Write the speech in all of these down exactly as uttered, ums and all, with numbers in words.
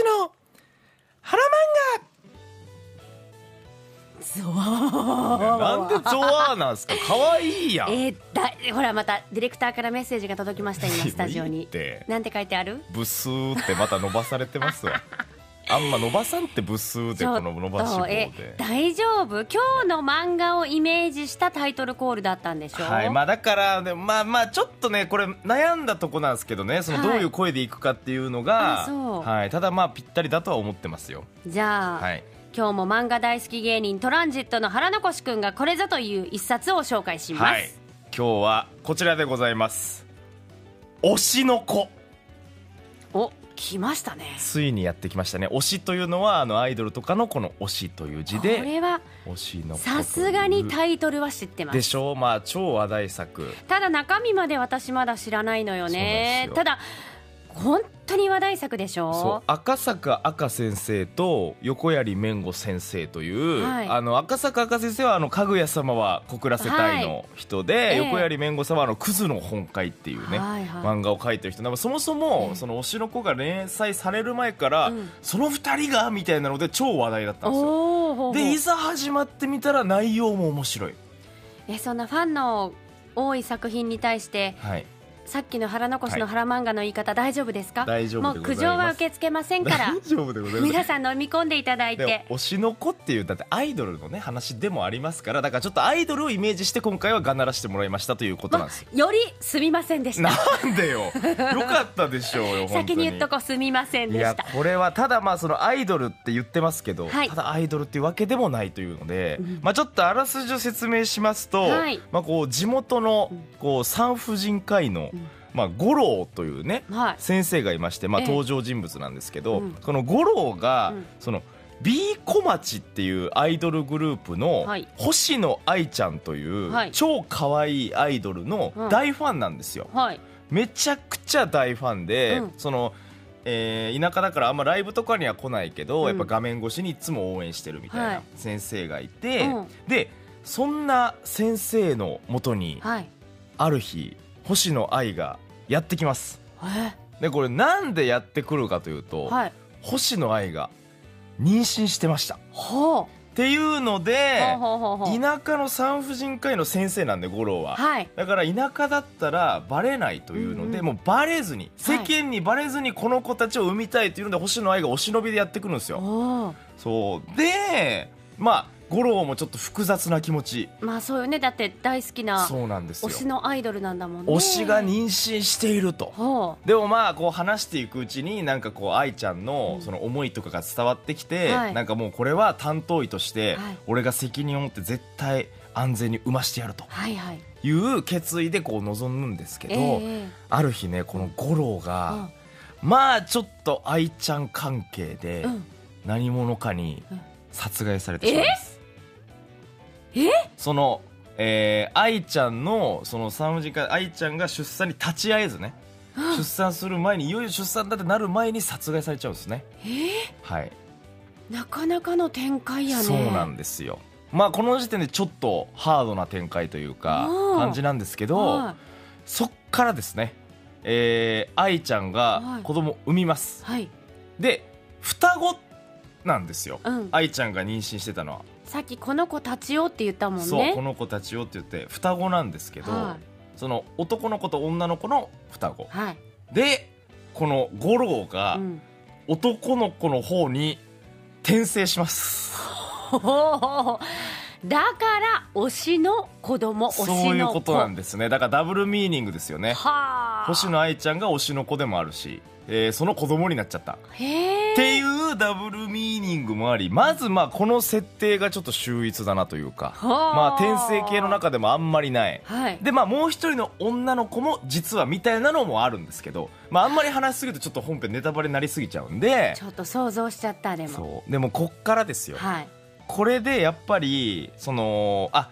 しの花漫画。ゾワなんでゾワなんですか。かわいいやん、えー、だほらまたディレクターからメッセージが届きました。今スタジオになんて書いてある。ブスーってまた伸ばされてますわあんま伸ばさんってブスーでこの伸ばし棒で大丈夫。今日の漫画をイメージしたタイトルコールだったんでしょう、はい。まあ、だから、ね、まあまあちょっとねこれ悩んだとこなんですけどね、そのどういう声でいくかっていうのが、はいはい、ただまあぴったりだとは思ってますよ。じゃあ、はい、今日も漫画大好き芸人トランジットの原残くんがこれぞという一冊を紹介します、はい。今日はこちらでございます。推しの子。お、来ましたね、ついにやってきましたね。推しというのはあのアイドルとかのこの推しという字で、これは推しの子。さすがにタイトルは知ってますでしょう、まあ、超話題作。ただ中身まで私まだ知らないのよね。よただ本当に話題作でしょ。そう、赤坂赤先生と横槍綿吾先生という、はい、あの赤坂赤先生はあのかぐや様は小倉世帯の人で、はい、横槍綿吾様はあのクズの本会っていうね、はいはい、漫画を描いてる人。そもそもその推しの子が連載される前から、うん、そのふたりがみたいなので超話題だったんですよ。ほうほう。でいざ始まってみたら内容も面白い。えそんなファンの多い作品に対して、はい、さっきの腹残しの腹漫画の言い方、はい、大丈夫ですか。大丈夫でございます。もう苦情は受け付けませんから大丈夫でございます。皆さん飲み込んでいただいて。推しの子っていうだってアイドルの、ね、話でもありますから、だからちょっとアイドルをイメージして今回はがならしてもらいましたということなんです、ま、よりすみませんでした。なんでよ、よかったでしょうよ本当に先に言っとこすみませんでした。いやこれはただまあそのアイドルって言ってますけど、はい、ただアイドルっていうわけでもないというので、うん、まあ、ちょっとあらすじを説明しますと、はい、まあ、こう地元のこう産婦人科医の、うん、まあ、五郎というね、はい、先生がいまして、まあ、登場人物なんですけど、ええ、うん、この五郎が、うん、その B 小町っていうアイドルグループの、はい、星野愛ちゃんという、はい、超可愛いアイドルの大ファンなんですよ、うん、はい、めちゃくちゃ大ファンで、うん、そのえー、田舎だからあんまライブとかには来ないけど、うん、やっぱ画面越しにいつも応援してるみたいな先生がいて、はい、でそんな先生のもとに、はい、ある日星野愛がやってきます。でこれなんでやってくるかというと、はい、星野愛が妊娠してましたっていうので、ほうほうほうほう、田舎の産婦人科医の先生なんで五郎は、はい、だから田舎だったらバレないというので、うんうん、もうバレずに、世間にバレずにこの子たちを産みたいというので、はい、星野愛がお忍びでやってくるんですよ。そうで、まあ五郎もちょっと複雑な気持ち。まあそうよね、だって大好きな推しのアイドルなんだもんね。推しが妊娠していると。でもまあこう話していくうちになんかこう愛ちゃんのその思いとかが伝わってきて、うん、なんかもうこれは担当医として俺が責任を持って絶対安全に産ましてやるという決意でこう臨むんですけど、はいはい、えー、ある日ねこの五郎が、うん、まあちょっと愛ちゃん関係で何者かに殺害されてしまいます、うん、えーえその、えー、愛ちゃんのその産婦人科愛ちゃんが出産に立ち会えずね、うん、出産する前にいよいよ出産だってなる前に殺害されちゃうんですね、えーはい、なかなかの展開やね。そうなんですよ、まあ、この時点でちょっとハードな展開というか感じなんですけど、はい、そっからですね、えー、愛ちゃんが子供を産みます、はい、で双子なんですよ、うん、愛ちゃんが妊娠してたのはさっきこの子たちよって言ったもんね。そうこの子たちよって言って双子なんですけど、はい、その男の子と女の子の双子、はい、でこの五郎が男の子の方に転生します、うん、だから推しの子供推しの子そういうことなんですね。だからダブルミーニングですよね。は星野愛ちゃんが推しの子でもあるし、えー、その子供になっちゃったへっていうダブルミーニングもあり、まずまあこの設定がちょっと秀逸だなというか、まあ、転生系の中でもあんまりない、はい、でまあもう一人の女の子も実はみたいなのもあるんですけど、まあ、あんまり話しすぎるとちょっと本編ネタバレになりすぎちゃうんでちょっと想像しちゃった。でもそうでもこっからですよ、はい、これでやっぱりそのあ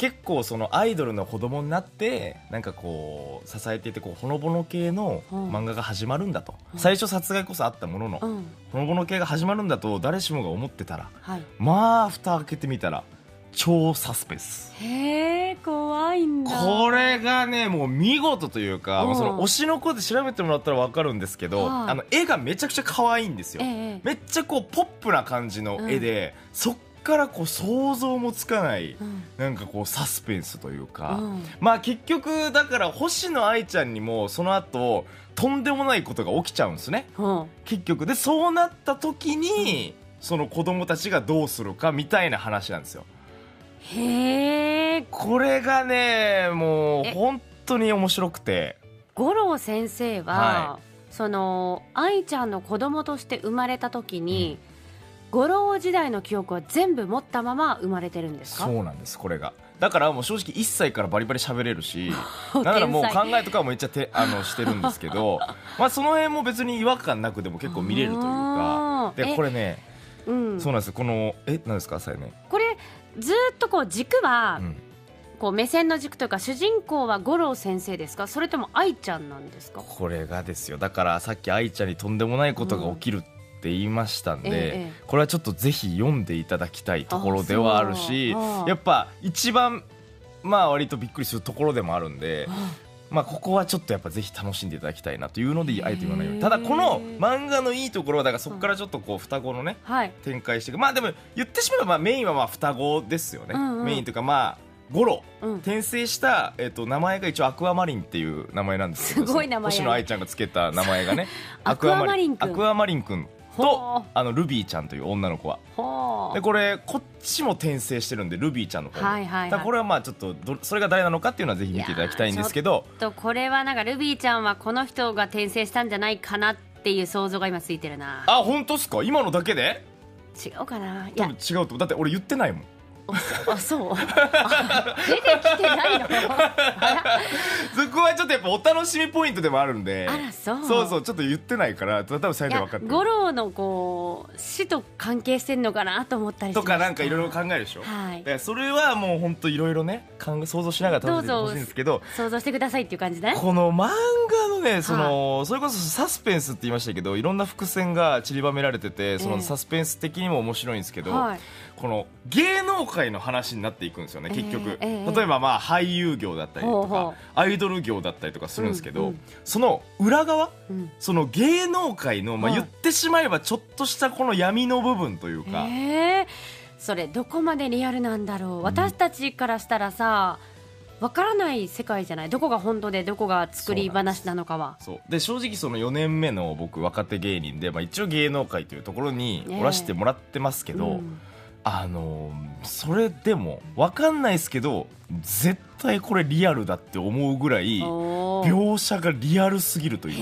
結構そのアイドルの子供になってなんかこう支えていてこうほのぼの系の漫画が始まるんだと、うん、最初殺害こそあったものの、うん、ほのぼの系が始まるんだと誰しもが思ってたら、はい、まあ蓋開けてみたら超サスペンス。へー、怖いんだ。これがね、もう見事というか、もうその推しの子で調べてもらったら分かるんですけど、あの絵がめちゃくちゃ可愛いんですよ、ええ、めっちゃこうポップな感じの絵で、うん、そっからこう想像もつかない、うん、なんかこうサスペンスというか、うん、まあ結局だから星野愛ちゃんにもその後とんでもないことが起きちゃうんですね、うん、結局でそうなった時に、うん、その子供たちがどうするかみたいな話なんですよ。へー、これがねもう本当に面白くて、五郎先生は、はい、その愛ちゃんの子供として生まれた時に、うん、五郎時代の記憶は全部持ったまま生まれてるんですか？そうなんです。これがだからもう正直いっさいからバリバリ喋れるしだからもう考えとかもめっちゃてあのしてるんですけどまあその辺も別に違和感なくでも結構見れるというか、でこれね、うん、そうなんです。このえ何ですかさやね、これずっとこう軸は、うん、こう目線の軸というか主人公は五郎先生ですか、それとも愛ちゃんなんですか？これがですよ、だからさっき愛ちゃんにとんでもないことが起きるって言いましたんで、うんええ、これはちょっとぜひ読んでいただきたいところではあるし、ああやっぱ一番まあ割とびっくりするところでもあるんで、ああまあ、ここはちょっとやっぱぜひ楽しんでいただきたいなというのであえて言わないように。ただこの漫画のいいところはだからそこからちょっとこう双子のね、うんはい、展開していく。まあでも言ってしまえばまあメインはまあ双子ですよね、うんうん、メインというかまあゴロ、うん、転生した、えー、と名前が一応アクアマリンっていう名前なんですけど、すごい名前、ね、星野愛ちゃんがつけた名前がねアクアマリン君、アクアマリン君とあのルビーちゃんという女の子はほでこれこっちも転生してるんでルビーちゃんの方、はいはいはい、だこれはまあちょっとどそれが誰なのかっていうのはぜひ見ていただきたいんですけど、ちょっとこれはなんかルビーちゃんはこの人が転生したんじゃないかなっていう想像が今ついてるなあ。本当ですか？今のだけで違うかな？いや多分違うと思う。だって俺言ってないもん。あ、そうあ出てきてないのそこはちょっとやっぱお楽しみポイントでもあるんで、あらそうそうそう、ちょっと言ってないから多分最大分かってる。五郎のこう死と関係してんのかなと思ったりしましたとか、なんかいろいろ考えるでしょ、はい、だからそれはもうほんといろいろね想像しながら楽しんでほしいんですけど、想像してくださいっていう感じね。この漫画のねその、はい、それこそサスペンスって言いましたけどいろんな伏線が散りばめられててそのサスペンス的にも面白いんですけど、えーはい、この芸能界の話になっていくんですよね結局、えーえー、例えばまあ俳優業だったりとかほうほうアイドル業だったりとかするんですけど、うんうん、その裏側、うん、その芸能界の、まあ、言ってしまえばちょっとしたこの闇の部分というか、えー、それどこまでリアルなんだろう。私たちからしたらさわからない世界じゃない、どこが本当でどこが作り話なのかは。そうで正直そのよねんめの僕若手芸人で、まあ、一応芸能界というところにおらしてもらってますけど、えーうんあのそれでも分かんないですけど絶対これリアルだって思うぐらい描写がリアルすぎるとい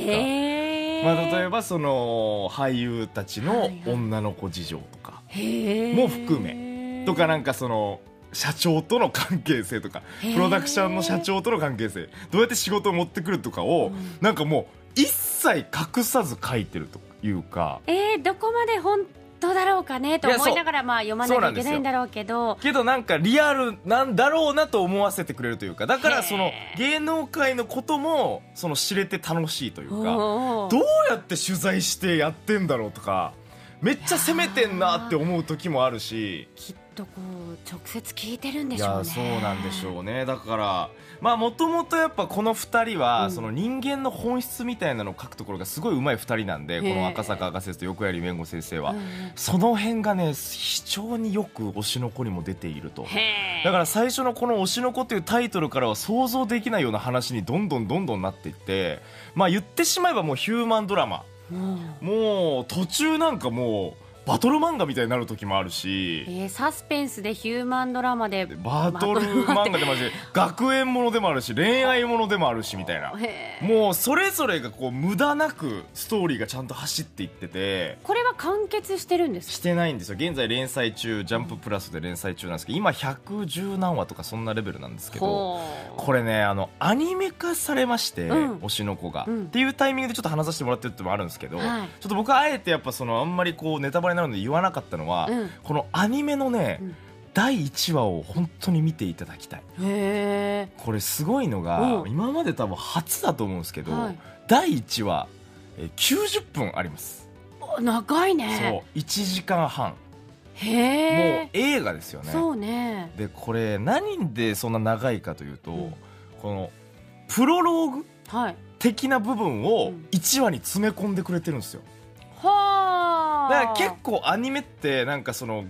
うか、まあ、例えばその俳優たちの女の子事情とかも含めとか、なんかその社長との関係性とかプロダクションの社長との関係性どうやって仕事を持ってくるとかをなんかもう一切隠さず書いてるというか、えー、どこまで本当どうだろうかねと思いながらまあ読まなきゃいけないんだろうけどけどなんかリアルなんだろうなと思わせてくれるというか、だからその芸能界のこともその知れて楽しいというか、どうやって取材してやってんだろうとかめっちゃ攻めてんなって思う時もあるし、きっとこう直接聞いてるんでしょうね。いやそうなんでしょうね。だからまあもともとやっぱこのふたりはその人間の本質みたいなのを書くところがすごい上手いふたりなんで、この赤坂赤先生と横槍弁護先生はその辺がね非常によく推しの子にも出ていると。だから最初のこの推しの子というタイトルからは想像できないような話にどんどんどんどんなっていって、まあ言ってしまえばもうヒューマンドラマ、うん、もう途中なんかもうバトル漫画みたいになる時もあるし、えー、サスペンスでヒューマンドラマでバトル漫画でもあるし学園ものでもあるし恋愛ものでもあるしみたいな、もうそれぞれがこう無駄なくストーリーがちゃんと走っていってて。これは完結してるんですか？してないんですよ。現在連載中、ジャンププラスで連載中なんですけど今ひゃくじゅうなんわとかそんなレベルなんですけど、これねあのアニメ化されまして、うん、推しの子が、うん、っていうタイミングでちょっと話させてもらってるってもあるんですけど、はい、ちょっと僕はあえてやっぱそのあんまりこうネタバレなので言わなかったのは、うん、このアニメのね、うん、だいいちわを本当に見ていただきたい。へー、これすごいのが、うん、今まで多分初だと思うんですけど、はい、だいいちわえきゅうじゅっぷんあります。長いね。そういちじかんはんへー、もう映画ですよね。そうね。でこれ何でそんな長いかというと、うん、このプロローグ的な部分をいちわに詰め込んでくれてるんですよ。はー、だから結構アニメってなんかその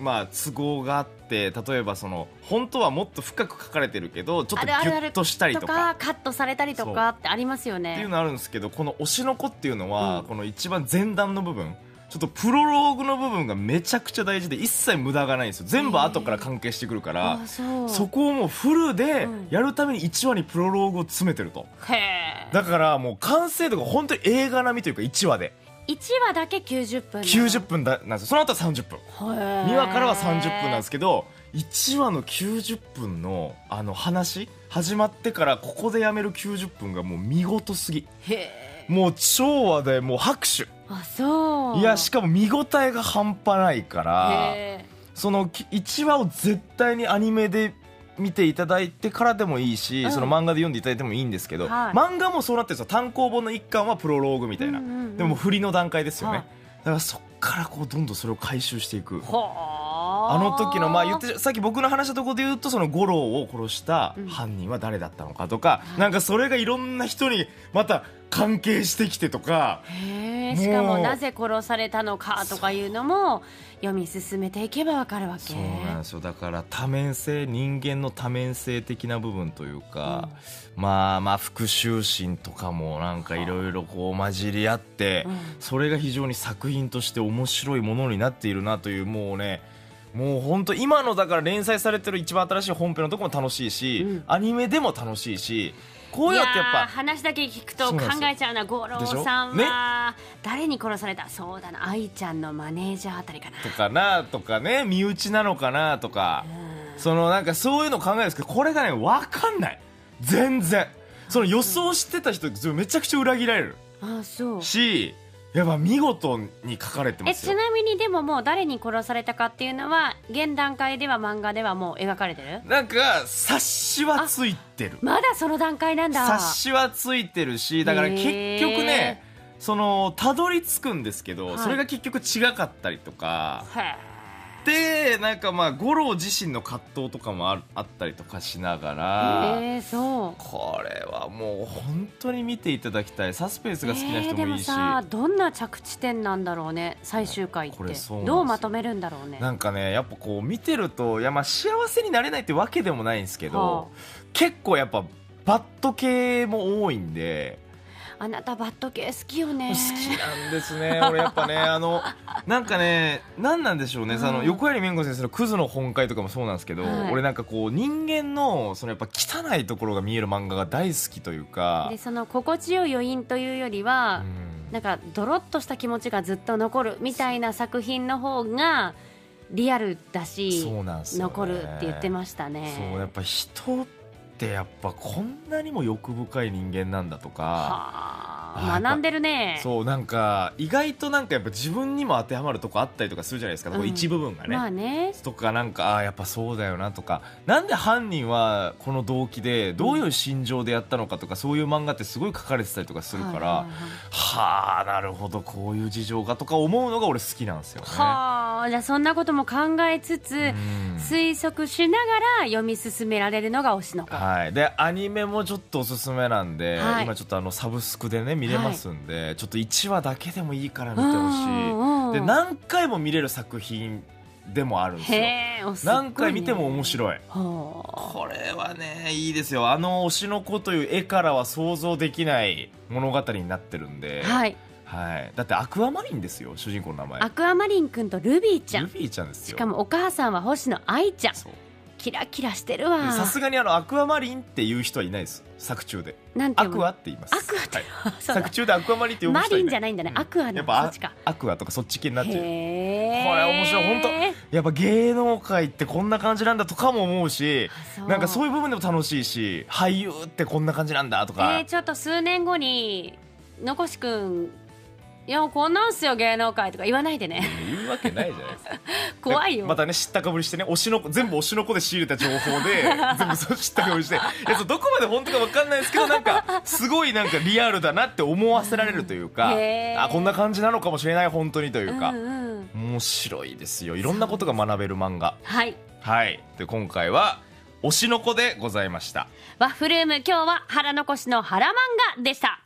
まあ都合があって、例えばその本当はもっと深く書かれてるけどちょっとギュッとしたりとかカットされたりとかってありますよねっていうのあるんですけど、この推しの子っていうのは、うん、この一番前段の部分、ちょっとプロローグの部分がめちゃくちゃ大事で一切無駄がないんですよ。全部後から関係してくるから、えー、そ, そこをもうフルでやるためにいちわにプロローグを詰めてると、うん、へー、だからもう完成度が本当に映画並みというか、いちわでいちわだけきゅうじゅっぷん、きゅうじゅっぷんだなんですよ。その後はさんじゅっぷん、にわからはさんじゅっぷんなんですけど、いちわのきゅうじゅっぷんのあの話始まってからここでやめるきゅうじゅっぷんがもう見事すぎ、へー、もう超話でもう拍手、あ、そう、いやしかも見応えが半端ないから、そのいちわを絶対にアニメで見ていただいてからでもいいし、うん、その漫画で読んでいただいてもいいんですけど、はい、漫画もそうなってるんですよ。単行本の一巻はプロローグみたいな、うんうんうん、でも振りの段階ですよね、はい、だからそっからこうどんどんそれを回収していく。あの時の、まあ、言ってさっき僕の話したところで言うと、その五郎を殺した犯人は誰だったのかとか、うん、なんかそれがいろんな人にまた関係してきてとか、へー、しかもなぜ殺されたのかとかいうのも読み進めていけば分かるわけ。そうなんですよ。だから多面性、人間の多面性的な部分というか、うん、まあまあ復讐心とかもなんかいろいろこう混じり合って、うん、それが非常に作品として面白いものになっているなという、もうね、もう本当今のだから連載されてる一番新しい本編のとこも楽しいし、うん、アニメでも楽しいし、こうやってやっぱ話だけ聞くと考えちゃうな。五郎さんは、ね、誰に殺された、そうだな、愛ちゃんのマネージャーあたりかなとかなとかね、身内なのかなとか、うん、そのなんかそういうの考えるんですけど、これがね分かんない、全然その予想してた人めちゃくちゃ裏切られる、うん、あ、そうし、やっぱ見事に書かれてますよ。え、ちなみにでももう誰に殺されたかっていうのは現段階では漫画ではもう描かれてる、なんか冊子はついてる、まだその段階なんだ。冊子はついてるし、だから結局ね、そのたどり着くんですけど、はい、それが結局違かったりとか、はい、でなんかまあ五郎自身の葛藤とかも あ, あったりとかしながら、えー、そう、これはもう本当に見ていただきたい。サスペンスが好きな人もいいし、えー、でもさ、どんな着地点なんだろうね、最終回ってどうまとめるんだろうね。なんかね、やっぱこう見てると、いやまあ幸せになれないってわけでもないんですけど、はあ、結構やっぱバッド系も多いんで。あなたバッド系好きよね。好きなんですね俺やっぱね、あのなんかね、何なんでしょうね、うん、あの横槍めんご先生のクズの本会とかもそうなんですけど、はい、俺なんかこう人間のそのやっぱ汚いところが見える漫画が大好きというか、でその心地よい余韻というよりは、うん、なんかドロッとした気持ちがずっと残るみたいな作品の方がリアルだし、そうなんすよね、残るって言ってましたね。そう、やっぱ人ってやっぱこんなにも欲深い人間なんだとか、はあ、学んでるね。そうなんか意外となんかやっぱ自分にも当てはまるとこあったりとかするじゃないですか、うん、一部分がね、まあね、とかなんかあやっぱそうだよなとか、なんで犯人はこの動機でどういう心情でやったのかとか、うん、そういう漫画ってすごい書かれてたりとかするから、はあ、はあ、なるほどこういう事情かとか思うのが俺好きなんですよね。はあ、じゃあそんなことも考えつつ、うん、推測しながら読み進められるのが推しの子。はい、でアニメもちょっとおすすめなんで、はい、今ちょっとあのサブスクでね見れますんで、はい、ちょっといちわだけでもいいから見てほしい。で何回も見れる作品でもあるんですよ。へー、すごいね、何回見ても面白い。これはねいいですよ。あの推しの子という絵からは想像できない物語になってるんで、はいはい、だってアクアマリンですよ、主人公の名前。アクアマリンくんとルビーちゃん、ルビーちゃんですよ。しかもお母さんは星野愛ちゃん。そう、キラキラしてるわ。さすがにあのアクアマリンっていう人はいないです、作中で。なんてアクアって言います。アクアって、はい、作中でアクアマリンって呼ぶ人いない。マリンじゃないんだね、うん、アクアのそっちか、アクアとかそっち系になっちゃう。これ面白い、本当やっぱ芸能界ってこんな感じなんだとかも思うし、うなんかそういう部分でも楽しいし、俳優ってこんな感じなんだとか、えー、ちょっと数年後にのこしくんいやこんなんすよ芸能界とか言わないでね。言うわけないじゃないですか怖いよ。またね知ったかぶりしてね、推しの全部推しの子で仕入れた情報で全部そう知ったかぶりして、いやそうどこまで本当か分かんないですけど、なんかすごいなんかリアルだなって思わせられるというか、うん、あこんな感じなのかもしれない本当にというか、うんうん、面白いですよ。いろんなことが学べる漫画。はい、はい、で今回は推しの子でございました。ワッフルーム、今日は腹残しの腹漫画でした。